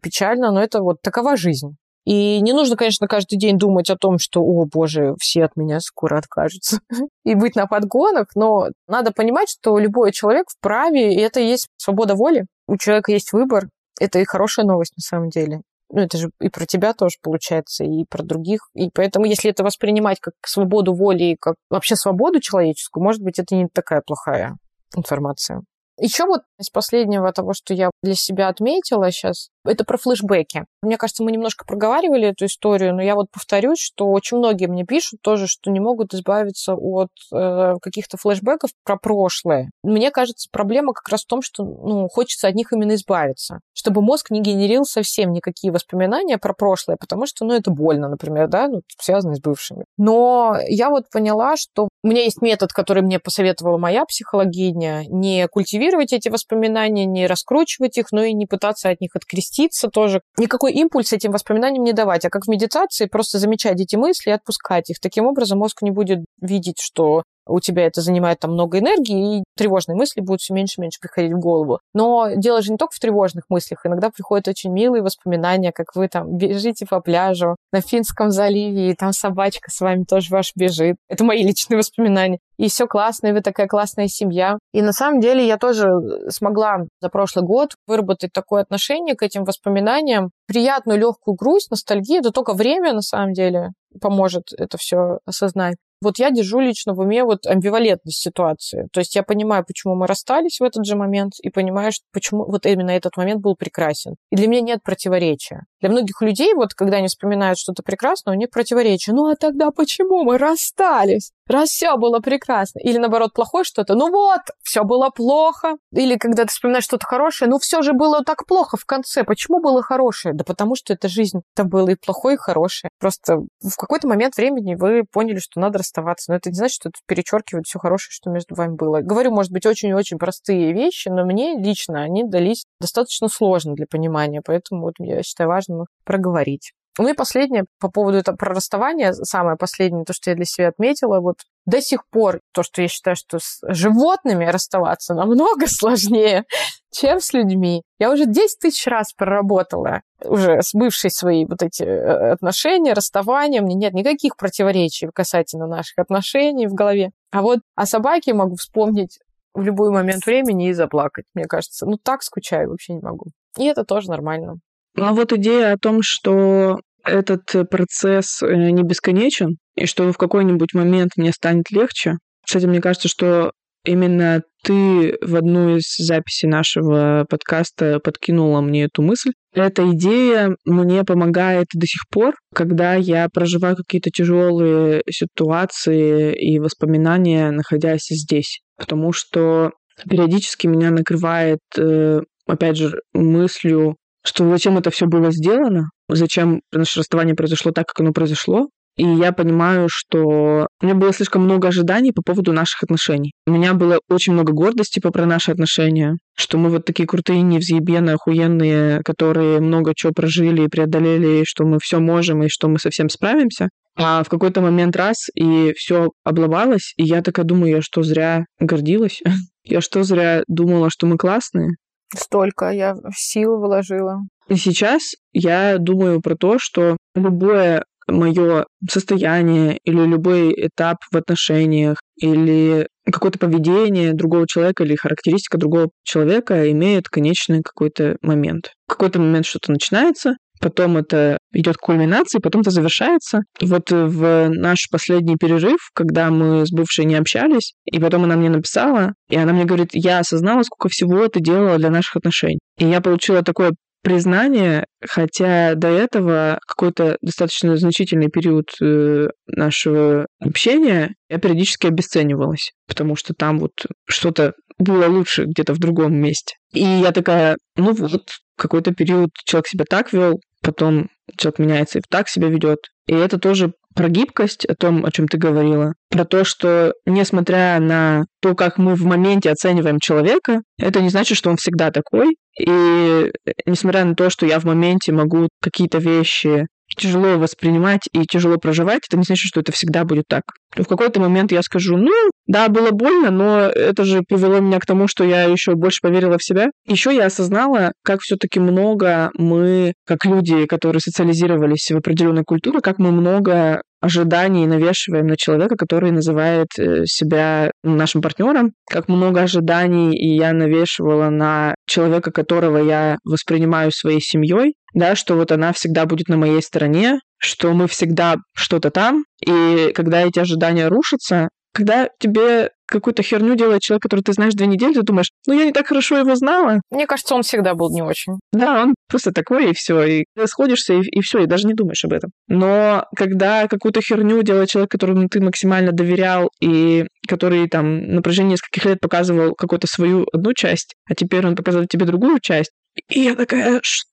печально, но это такова жизнь. И не нужно, конечно, каждый день думать о том, что, о, боже, все от меня скоро откажутся, и быть на подгонах, но надо понимать, что любой человек вправе, и это и есть свобода воли. У человека есть выбор. Это и хорошая новость на самом деле. Это же и про тебя тоже получается, и про других. И поэтому, если это воспринимать как свободу воли, как вообще свободу человеческую, может быть, это не такая плохая информация. Еще из последнего того, что я для себя отметила сейчас, это про флешбеки. Мне кажется, мы немножко проговаривали эту историю, но я повторюсь, что очень многие мне пишут тоже, что не могут избавиться от каких-то флешбеков про прошлое. Мне кажется, проблема как раз в том, что хочется от них именно избавиться, чтобы мозг не генерил совсем никакие воспоминания про прошлое, потому что это больно, например, связано с бывшими. Но я поняла, что у меня есть метод, который мне посоветовала моя психологиня, не культивировать эти воспоминания, не раскручивать их, но и не пытаться от них откреститься тоже. Никакой импульс этим воспоминаниям не давать, а как в медитации, просто замечать эти мысли и отпускать их. Таким образом мозг не будет видеть, что у тебя это занимает там много энергии, и тревожные мысли будут все меньше и меньше приходить в голову. Но дело же не только в тревожных мыслях. Иногда приходят очень милые воспоминания, как вы там бежите по пляжу на Финском заливе, и там собачка с вами тоже ваша бежит. Это мои личные воспоминания. И все классно, и вы такая классная семья. И на самом деле я тоже смогла за прошлый год выработать такое отношение к этим воспоминаниям. Приятную легкую грусть, ностальгию. Да только время, на самом деле, поможет это все осознать. Вот я держу лично в уме вот амбивалентность ситуации. То есть я понимаю, почему мы расстались в этот же момент, и понимаю, почему вот именно этот момент был прекрасен. И для меня нет противоречия. Для многих людей, вот когда они вспоминают что-то прекрасное, у них противоречие. Ну а тогда почему мы расстались? Раз все было прекрасно. Или наоборот, плохое что-то. Ну вот, все было плохо. Или когда ты вспоминаешь что-то хорошее, ну все же было так плохо в конце. Почему было хорошее? Да потому что это жизнь. Там было и плохое, и хорошее. Просто в какой-то момент времени вы поняли, что надо расставаться. Но это не значит, что это перечеркивает все хорошее, что между вами было. Говорю, может быть, очень-очень простые вещи, но мне лично они дались достаточно сложно для понимания. Поэтому вот я считаю важным проговорить. Ну и последнее, по поводу этого, про расставание, самое последнее, то, что я для себя отметила, вот до сих пор то, что я считаю, что с животными расставаться намного сложнее, чем с людьми. Я уже 10 тысяч раз проработала уже с бывшей свои вот эти отношения, расставания. У меня нет никаких противоречий касательно наших отношений в голове. А вот о собаке могу вспомнить в любой момент времени и заплакать, мне кажется. Ну так скучаю, вообще не могу. И это тоже нормально. Но вот идея о том, что этот процесс не бесконечен, и что в какой-нибудь момент мне станет легче. Кстати, мне кажется, что именно ты в одну из записей нашего подкаста подкинула мне эту мысль. Эта идея мне помогает до сих пор, когда я проживаю какие-то тяжелые ситуации и воспоминания, находясь здесь. Потому что периодически меня накрывает, опять же, мыслью, что зачем это все было сделано, зачем наше расставание произошло так, как оно произошло. И я понимаю, что у меня было слишком много ожиданий по поводу наших отношений. У меня было очень много гордости про наши отношения, что мы вот такие крутые, невзъебенные, охуенные, которые много чего прожили и преодолели, и что мы все можем, и что мы со всем справимся. А в какой-то момент раз, и все обломалось, и я такая думаю, я что, зря гордилась? Я что, зря думала, что мы классные? Столько я сил вложила. И сейчас я думаю про то, что любое мое состояние или любой этап в отношениях или какое-то поведение другого человека или характеристика другого человека имеет конечный какой-то момент. В какой-то момент что-то начинается, потом это идет к кульминации, потом это завершается. И вот в наш последний перерыв, когда мы с бывшей не общались, и потом она мне написала, и она мне говорит, я осознала, сколько всего ты делала для наших отношений. И я получила такое признание, хотя до этого какой-то достаточно значительный период нашего общения я периодически обесценивалась, потому что там вот что-то было лучше где-то в другом месте. И я такая, ну вот, какой-то период человек себя так вел, потом человек меняется и так себя ведет. И это тоже про гибкость, о том, о чем ты говорила, про то, что несмотря на то, как мы в моменте оцениваем человека, это не значит, что он всегда такой. И несмотря на то, что я в моменте могу какие-то вещи тяжело воспринимать и тяжело проживать, это не значит, что это всегда будет так. В какой-то момент я скажу, ну, да, было больно, но это же привело меня к тому, что я еще больше поверила в себя. Еще я осознала, как все-таки много мы, как люди, которые социализировались в определенной культуре, как мы много ожиданий навешиваем на человека, который называет себя нашим партнером, как много ожиданий и я навешивала на человека, которого я воспринимаю своей семьей, да, что вот она всегда будет на моей стороне, что мы всегда что-то там, и когда эти ожидания рушатся, когда тебе какую-то херню делает человек, который ты знаешь 2 недели, ты думаешь, ну я не так хорошо его знала. Мне кажется, он всегда был не очень. Да, он просто такой, и все, и расходишься, и все, и даже не думаешь об этом. Но когда какую-то херню делает человек, которому ты максимально доверял, и который там на протяжении нескольких лет показывал какую-то свою одну часть, а теперь он показывает тебе другую часть, и я такая, что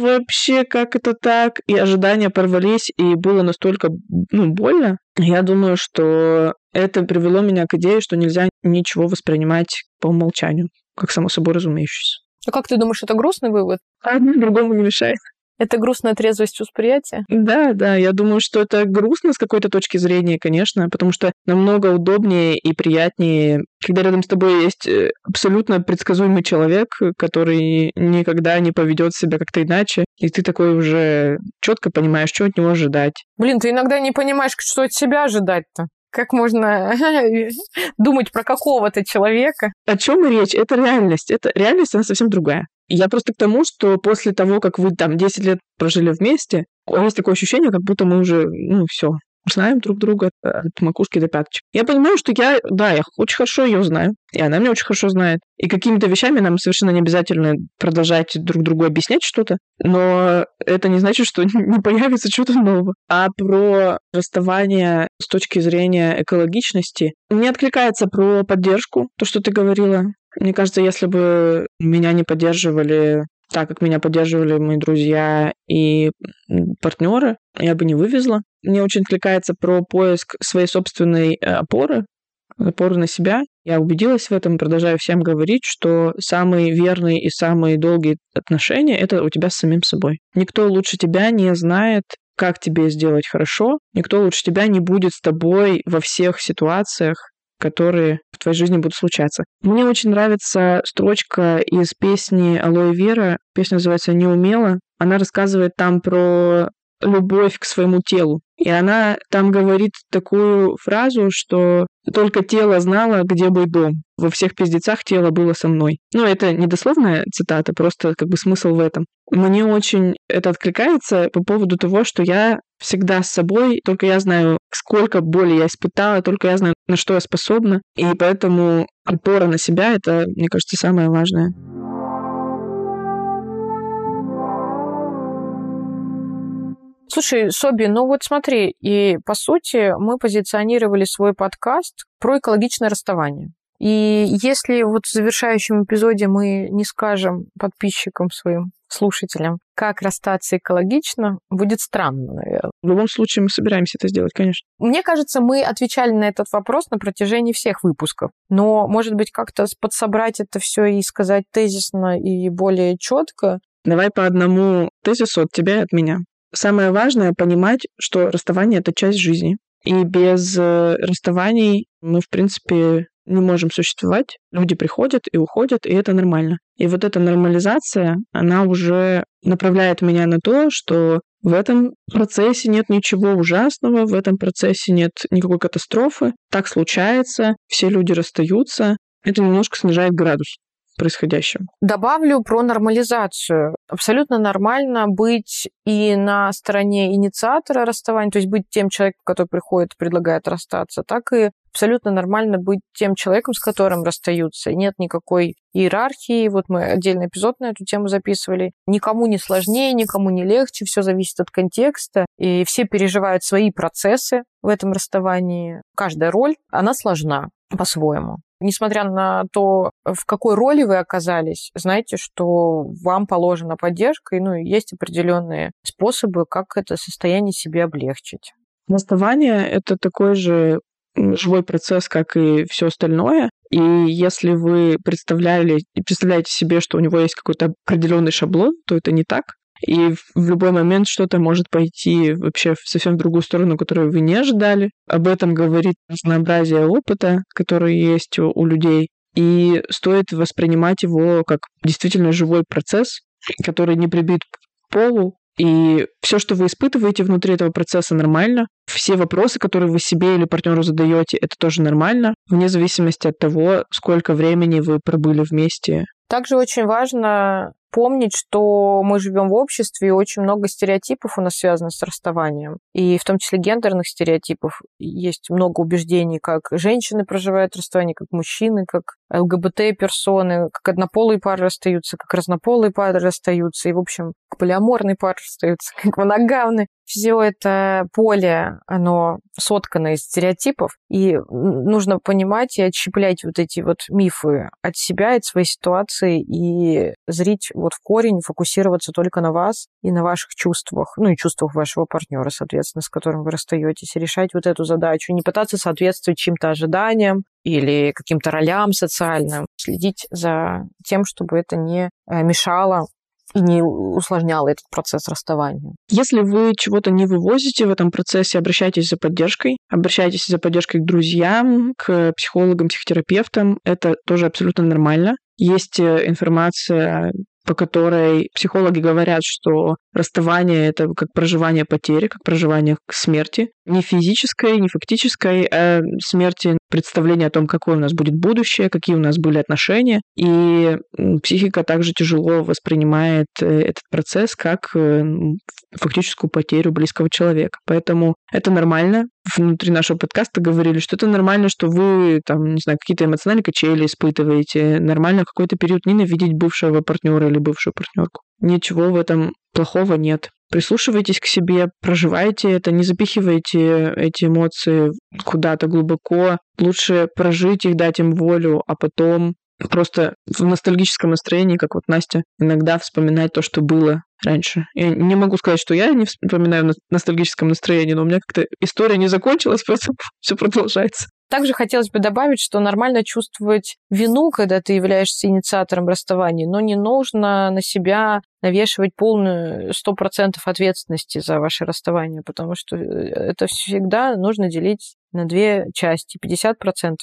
вообще, как это так? И ожидания порвались, и было настолько, больно. Я думаю, что это привело меня к идее, что нельзя ничего воспринимать по умолчанию, как само собой разумеющееся. А как ты думаешь, это грустный вывод? Одно другому не мешает. Это грустная трезвость восприятия? Да, я думаю, что это грустно с какой-то точки зрения, конечно, потому что намного удобнее и приятнее, когда рядом с тобой есть абсолютно предсказуемый человек, который никогда не поведет себя как-то иначе, и ты такой уже четко понимаешь, что от него ожидать. Блин, ты иногда не понимаешь, что от себя ожидать-то. Как можно думать про какого-то человека? О чем речь? Это реальность. Это реальность, она совсем другая. Я просто к тому, что после того, как вы там 10 лет прожили вместе, у вас такое ощущение, как будто мы уже, все, знаем друг друга от макушки до пяточек. Я понимаю, что я очень хорошо ее знаю, и она меня очень хорошо знает. И какими-то вещами нам совершенно не обязательно продолжать друг другу объяснять что-то, но это не значит, что не появится что-то нового. А про расставание с точки зрения экологичности мне откликается про поддержку, то, что ты говорила. Мне кажется, если бы меня не поддерживали так, как меня поддерживали мои друзья и партнеры, я бы не вывезла. Мне очень откликается про поиск своей собственной опоры на себя. Я убедилась в этом, продолжаю всем говорить, что самые верные и самые долгие отношения — это у тебя с самим собой. Никто лучше тебя не знает, как тебе сделать хорошо. Никто лучше тебя не будет с тобой во всех ситуациях, которые в твоей жизни будут случаться. Мне очень нравится строчка из песни Алоэ Вера. Песня называется «Неумело». Она рассказывает там про любовь к своему телу. И она там говорит такую фразу, что «только тело знало, где мой дом. Во всех пиздецах тело было со мной». Это не дословная цитата, просто смысл в этом. Мне очень это откликается по поводу того, что я всегда с собой, только я знаю, сколько боли я испытала, только я знаю, на что я способна. И поэтому опора на себя — это, мне кажется, самое важное. Слушай, Соби, смотри, и по сути мы позиционировали свой подкаст про экологичное расставание. И если в завершающем эпизоде мы не скажем подписчикам своим, слушателям, как расстаться экологично, будет странно, наверное. В любом случае мы собираемся это сделать, конечно. Мне кажется, мы отвечали на этот вопрос на протяжении всех выпусков. Но, может быть, как-то подсобрать это все и сказать тезисно и более четко. Давай по одному тезису от тебя и от меня. Самое важное — понимать, что расставание — это часть жизни. И без расставаний мы, в принципе, не можем существовать. Люди приходят и уходят, и это нормально. И эта нормализация, она уже направляет меня на то, что в этом процессе нет ничего ужасного, в этом процессе нет никакой катастрофы. Так случается, все люди расстаются. Это немножко снижает градус происходящего. Добавлю про нормализацию. Абсолютно нормально быть и на стороне инициатора расставания, то есть быть тем человеком, который приходит и предлагает расстаться, так и абсолютно нормально быть тем человеком, с которым расстаются. Нет никакой иерархии. Мы отдельный эпизод на эту тему записывали. Никому не сложнее, никому не легче. Все зависит от контекста. И все переживают свои процессы в этом расставании. Каждая роль, она сложна по-своему. Несмотря на то, в какой роли вы оказались, знайте, что вам положена поддержка, и есть определенные способы, как это состояние себе облегчить. Расставание — это такой же живой процесс, как и все остальное. И если вы представляете себе, что у него есть какой-то определенный шаблон, то это не так. И в любой момент что-то может пойти вообще совсем в другую сторону, которую вы не ожидали. Об этом говорит разнообразие опыта, который есть у людей. И стоит воспринимать его как действительно живой процесс, который не прибит к полу. И все, что вы испытываете внутри этого процесса, нормально. Все вопросы, которые вы себе или партнеру задаете, это тоже нормально, вне зависимости от того, сколько времени вы пробыли вместе. Также очень важно помнить, что мы живем в обществе, и очень много стереотипов у нас связано с расставанием. И в том числе гендерных стереотипов. Есть много убеждений, как женщины проживают расставание, как мужчины, как ЛГБТ-персоны, как однополые пары расстаются, как разнополые пары расстаются, и, в общем, как полиаморные пары расстаются, как моногамные. Все это поле, оно соткано из стереотипов, и нужно понимать и отщеплять эти мифы от себя, от своей ситуации, и зрить в корень, фокусироваться только на вас и на ваших чувствах, и чувствах вашего партнера, соответственно, с которым вы расстаетесь, и решать эту задачу, не пытаться соответствовать чьим-то ожиданиям или каким-то ролям социальным, следить за тем, чтобы это не мешало и не усложняла этот процесс расставания. Если вы чего-то не вывозите в этом процессе, обращайтесь за поддержкой. Обращайтесь за поддержкой к друзьям, к психологам, психотерапевтам. Это тоже абсолютно нормально. Есть информация, по которой психологи говорят, что расставание — это как проживание потери, как проживание смерти. Не физической, не фактической, а смерти, представление о том, какое у нас будет будущее, какие у нас были отношения. И психика также тяжело воспринимает этот процесс как фактическую потерю близкого человека. Поэтому это нормально. Внутри нашего подкаста говорили, что это нормально, что вы, там, не знаю, какие-то эмоциональные качели испытываете. Нормально в какой-то период ненавидеть бывшего партнера или бывшую партнерку. Ничего в этом плохого нет. Прислушивайтесь к себе, проживайте это, не запихивайте эти эмоции куда-то глубоко. Лучше прожить их, дать им волю, а потом просто в ностальгическом настроении, как вот Настя, иногда вспоминать то, что было раньше. Я не могу сказать, что я не вспоминаю в ностальгическом настроении, но у меня как-то история не закончилась, просто все продолжается. Также хотелось бы добавить, что нормально чувствовать вину, когда ты являешься инициатором расставания, но не нужно на себя навешивать полную 100% ответственности за ваше расставание, потому что это всегда нужно делить на две части, 50%.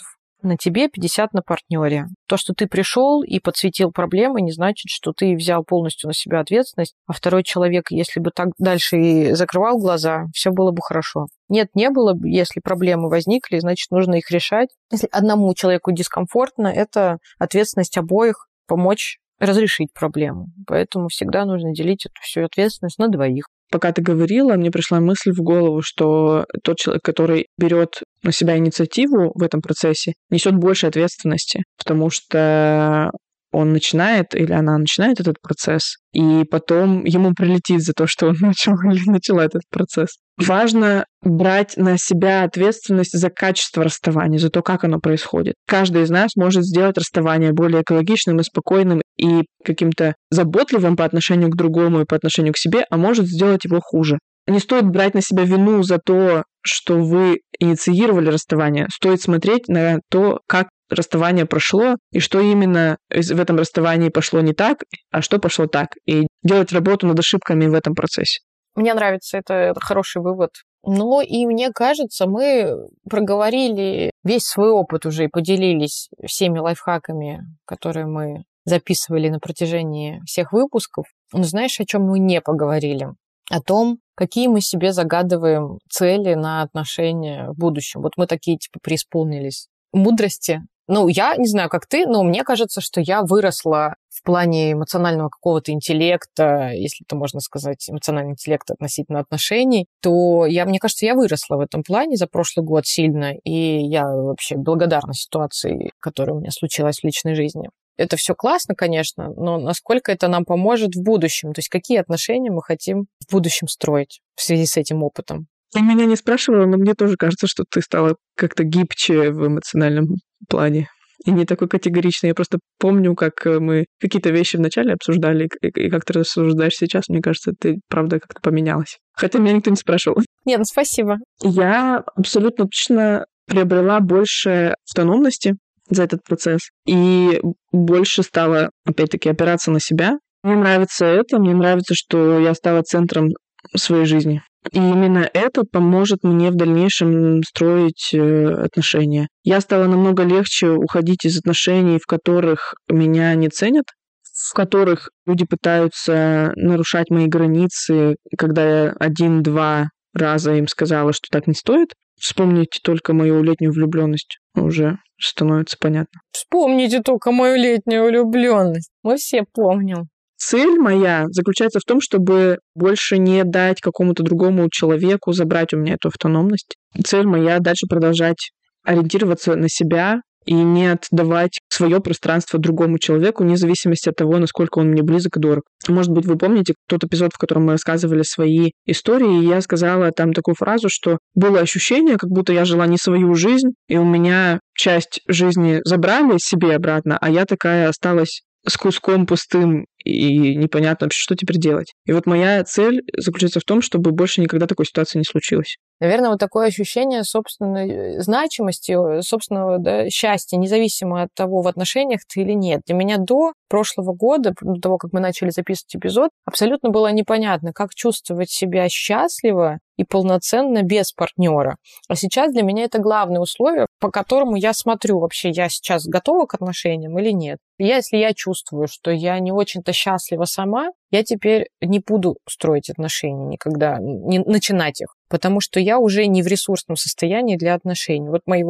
На тебе, 50% на партнере. То, что ты пришел и подсветил проблемы, не значит, что ты взял полностью на себя ответственность, а второй человек, если бы так дальше и закрывал глаза, все было бы хорошо. Нет, не было. Если проблемы возникли, значит, нужно их решать. Если одному человеку дискомфортно, это ответственность обоих помочь разрешить проблему. Поэтому всегда нужно делить эту всю ответственность на двоих. Пока ты говорила, мне пришла мысль в голову, что тот человек, который берет на себя инициативу в этом процессе, несет больше ответственности, потому что он начинает или она начинает этот процесс, и потом ему прилетит за то, что он начал или начала этот процесс. Важно брать на себя ответственность за качество расставания, за то, как оно происходит. Каждый из нас может сделать расставание более экологичным и спокойным и каким-то заботливым по отношению к другому и по отношению к себе, а может сделать его хуже. Не стоит брать на себя вину за то, что вы инициировали расставание. Стоит смотреть на то, как расставание прошло, и что именно в этом расставании пошло не так, а что пошло так, и делать работу над ошибками в этом процессе. Мне нравится, это хороший вывод. Ну и мне кажется, мы проговорили весь свой опыт уже и поделились всеми лайфхаками, которые мы записывали на протяжении всех выпусков. Но знаешь, о чем мы не поговорили? О том, какие мы себе загадываем цели на отношения в будущем. Вот мы такие типа преисполнились мудрости. Ну, я не знаю, как ты, но мне кажется, что я выросла в плане эмоционального какого-то интеллекта, если это можно сказать, эмоциональный интеллект относительно отношений, то мне кажется, я выросла в этом плане за прошлый год сильно, и я вообще благодарна ситуации, которая у меня случилась в личной жизни. Это все классно, конечно, но насколько это нам поможет в будущем? То есть какие отношения мы хотим в будущем строить в связи с этим опытом? Ты меня не спрашивала, но мне тоже кажется, что ты стала как-то гибче в эмоциональном плане. И не такой категоричный. Я просто помню, как мы какие-то вещи вначале обсуждали, и как ты рассуждаешь сейчас, мне кажется, ты, правда, как-то поменялась. Хотя меня никто не спрашивал. Нет, ну спасибо. Я абсолютно точно приобрела больше автономности за этот процесс. И больше стала, опять-таки, опираться на себя. Мне нравится это. Мне нравится, что я стала центром своей жизни. И именно это поможет мне в дальнейшем строить отношения. Я стала намного легче уходить из отношений, в которых меня не ценят, в которых люди пытаются нарушать мои границы, когда я 1-2 раза им сказала, что так не стоит. Вспомните только мою летнюю влюбленность. Уже становится понятно. Вспомните только мою летнюю влюбленность. Мы все помним. Цель моя заключается в том, чтобы больше не дать какому-то другому человеку забрать у меня эту автономность. Цель моя дальше продолжать ориентироваться на себя и не отдавать свое пространство другому человеку, вне зависимости от того, насколько он мне близок и дорог. Может быть, вы помните тот эпизод, в котором мы рассказывали свои истории, и я сказала там такую фразу, что было ощущение, как будто я жила не свою жизнь, и у меня часть жизни забрали себе обратно, а я такая осталась с куском пустым, и непонятно вообще, что теперь делать. И вот моя цель заключается в том, чтобы больше никогда такой ситуации не случилось. Наверное, вот такое ощущение собственной значимости, собственного счастья, независимо от того, в отношениях ты или нет. Для меня до прошлого года, до того, как мы начали записывать эпизод, абсолютно было непонятно, как чувствовать себя счастливо и полноценно без партнера. А сейчас для меня это главное условие, по которому я смотрю вообще, я сейчас готова к отношениям или нет. Если я чувствую, что я не очень-то счастлива сама, я теперь не буду строить отношения никогда, не начинать их, потому что я уже не в ресурсном состоянии для отношений. Вот мои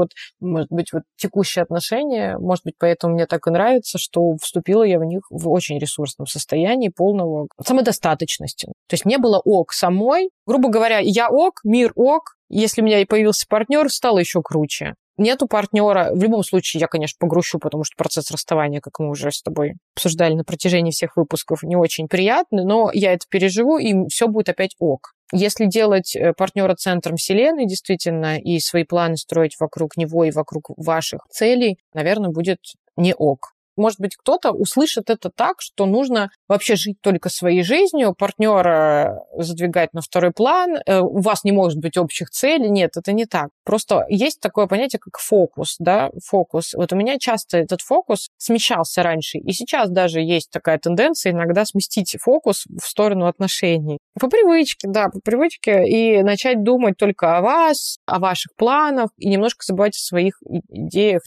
текущие отношения, может быть, поэтому мне так и нравится, что вступила я в них в очень ресурсном состоянии полного самодостаточности. То есть мне было ок самой, грубо говоря, я ок, мир ок, если у меня и появился партнер, стало еще круче. Нету партнера. В любом случае, я, конечно, погрущу, потому что процесс расставания, как мы уже с тобой обсуждали на протяжении всех выпусков, не очень приятный, но я это переживу, и все будет опять ок. Если делать партнера центром вселенной, действительно, и свои планы строить вокруг него и вокруг ваших целей, наверное, будет не ок. Может быть, кто-то услышит это так, что нужно вообще жить только своей жизнью, партнера задвигать на второй план, у вас не может быть общих целей. Нет, это не так. Просто есть такое понятие, как фокус, фокус. Вот у меня часто этот фокус смещался раньше, и сейчас даже есть такая тенденция иногда сместить фокус в сторону отношений. По привычке, и начать думать только о вас, о ваших планах, и немножко забывать о своих идеях,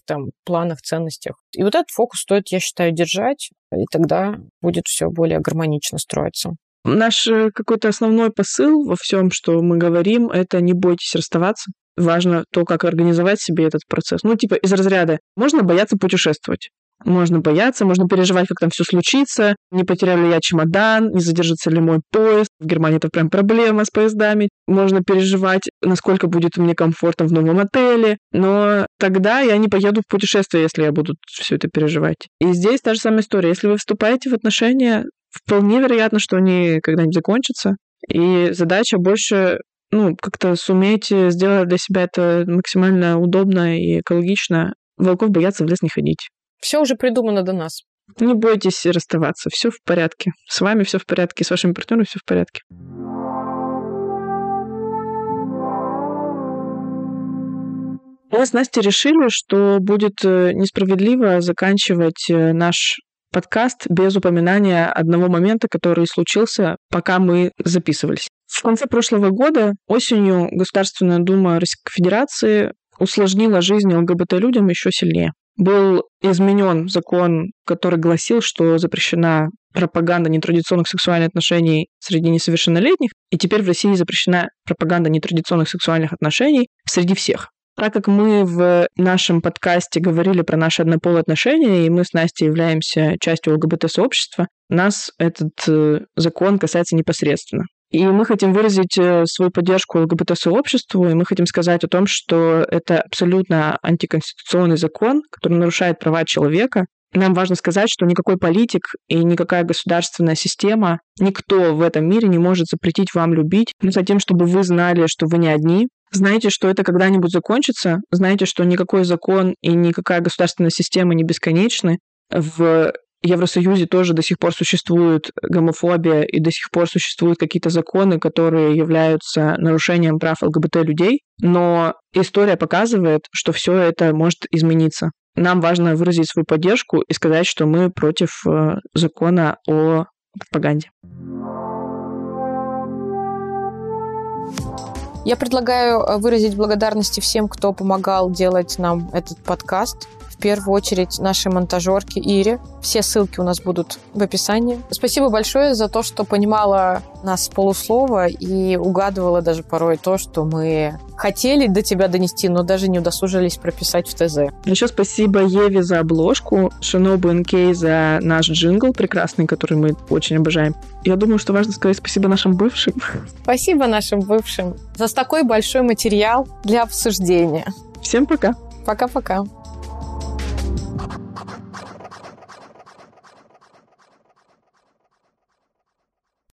планах, ценностях. И вот этот фокус стоит, я считаю, держать, и тогда будет все более гармонично строиться. Наш какой-то основной посыл во всем, что мы говорим, это не бойтесь расставаться. Важно то, как организовать себе этот процесс. Из разряда «можно бояться путешествовать». Можно бояться, можно переживать, как там все случится, не потерял ли я чемодан, не задержится ли мой поезд. В Германии это прям проблема с поездами. Можно переживать, насколько будет мне комфортно в новом отеле. Но тогда я не поеду в путешествие, если я буду все это переживать. И здесь та же самая история. Если вы вступаете в отношения, вполне вероятно, что они когда-нибудь закончатся. И задача больше... как-то суметь сделать для себя это максимально удобно и экологично. Волков боятся в лес не ходить. Все уже придумано до нас. Не бойтесь расставаться, все в порядке. С вами все в порядке, с вашими партнерами все в порядке. Мы с Настей решили, что будет несправедливо заканчивать наш подкаст без упоминания одного момента, который случился, пока мы записывались. В конце прошлого года осенью Государственная Дума Российской Федерации усложнила жизнь ЛГБТ-людям еще сильнее. Был изменен закон, который гласил, что запрещена пропаганда нетрадиционных сексуальных отношений среди несовершеннолетних, и теперь в России запрещена пропаганда нетрадиционных сексуальных отношений среди всех. Так как мы в нашем подкасте говорили про наши однополые отношения, и мы с Настей являемся частью ЛГБТ-сообщества, нас этот закон касается непосредственно. И мы хотим выразить свою поддержку ЛГБТ-сообществу, и мы хотим сказать о том, что это абсолютно антиконституционный закон, который нарушает права человека. Нам важно сказать, что никакой политик и никакая государственная система, никто в этом мире не может запретить вам любить, но затем, чтобы вы знали, что вы не одни. Знаете, что это когда-нибудь закончится, знаете, что никакой закон и никакая государственная система не бесконечны. В Евросоюзе тоже до сих пор существует гомофобия, и до сих пор существуют какие-то законы, которые являются нарушением прав ЛГБТ-людей, но история показывает, что все это может измениться. Нам важно выразить свою поддержку и сказать, что мы против закона о пропаганде. Я предлагаю выразить благодарности всем, кто помогал делать нам этот подкаст. В первую очередь нашей монтажерке Ире. Все ссылки у нас будут в описании. Спасибо большое за то, что понимала нас с полуслова и угадывала даже порой то, что мы хотели до тебя донести, но даже не удосужились прописать в ТЗ. Еще спасибо Еве за обложку, Шинобу Энкей за наш джингл прекрасный, который мы очень обожаем. Я думаю, что важно сказать спасибо нашим бывшим. Спасибо нашим бывшим за такой большой материал для обсуждения. Всем пока. Пока-пока.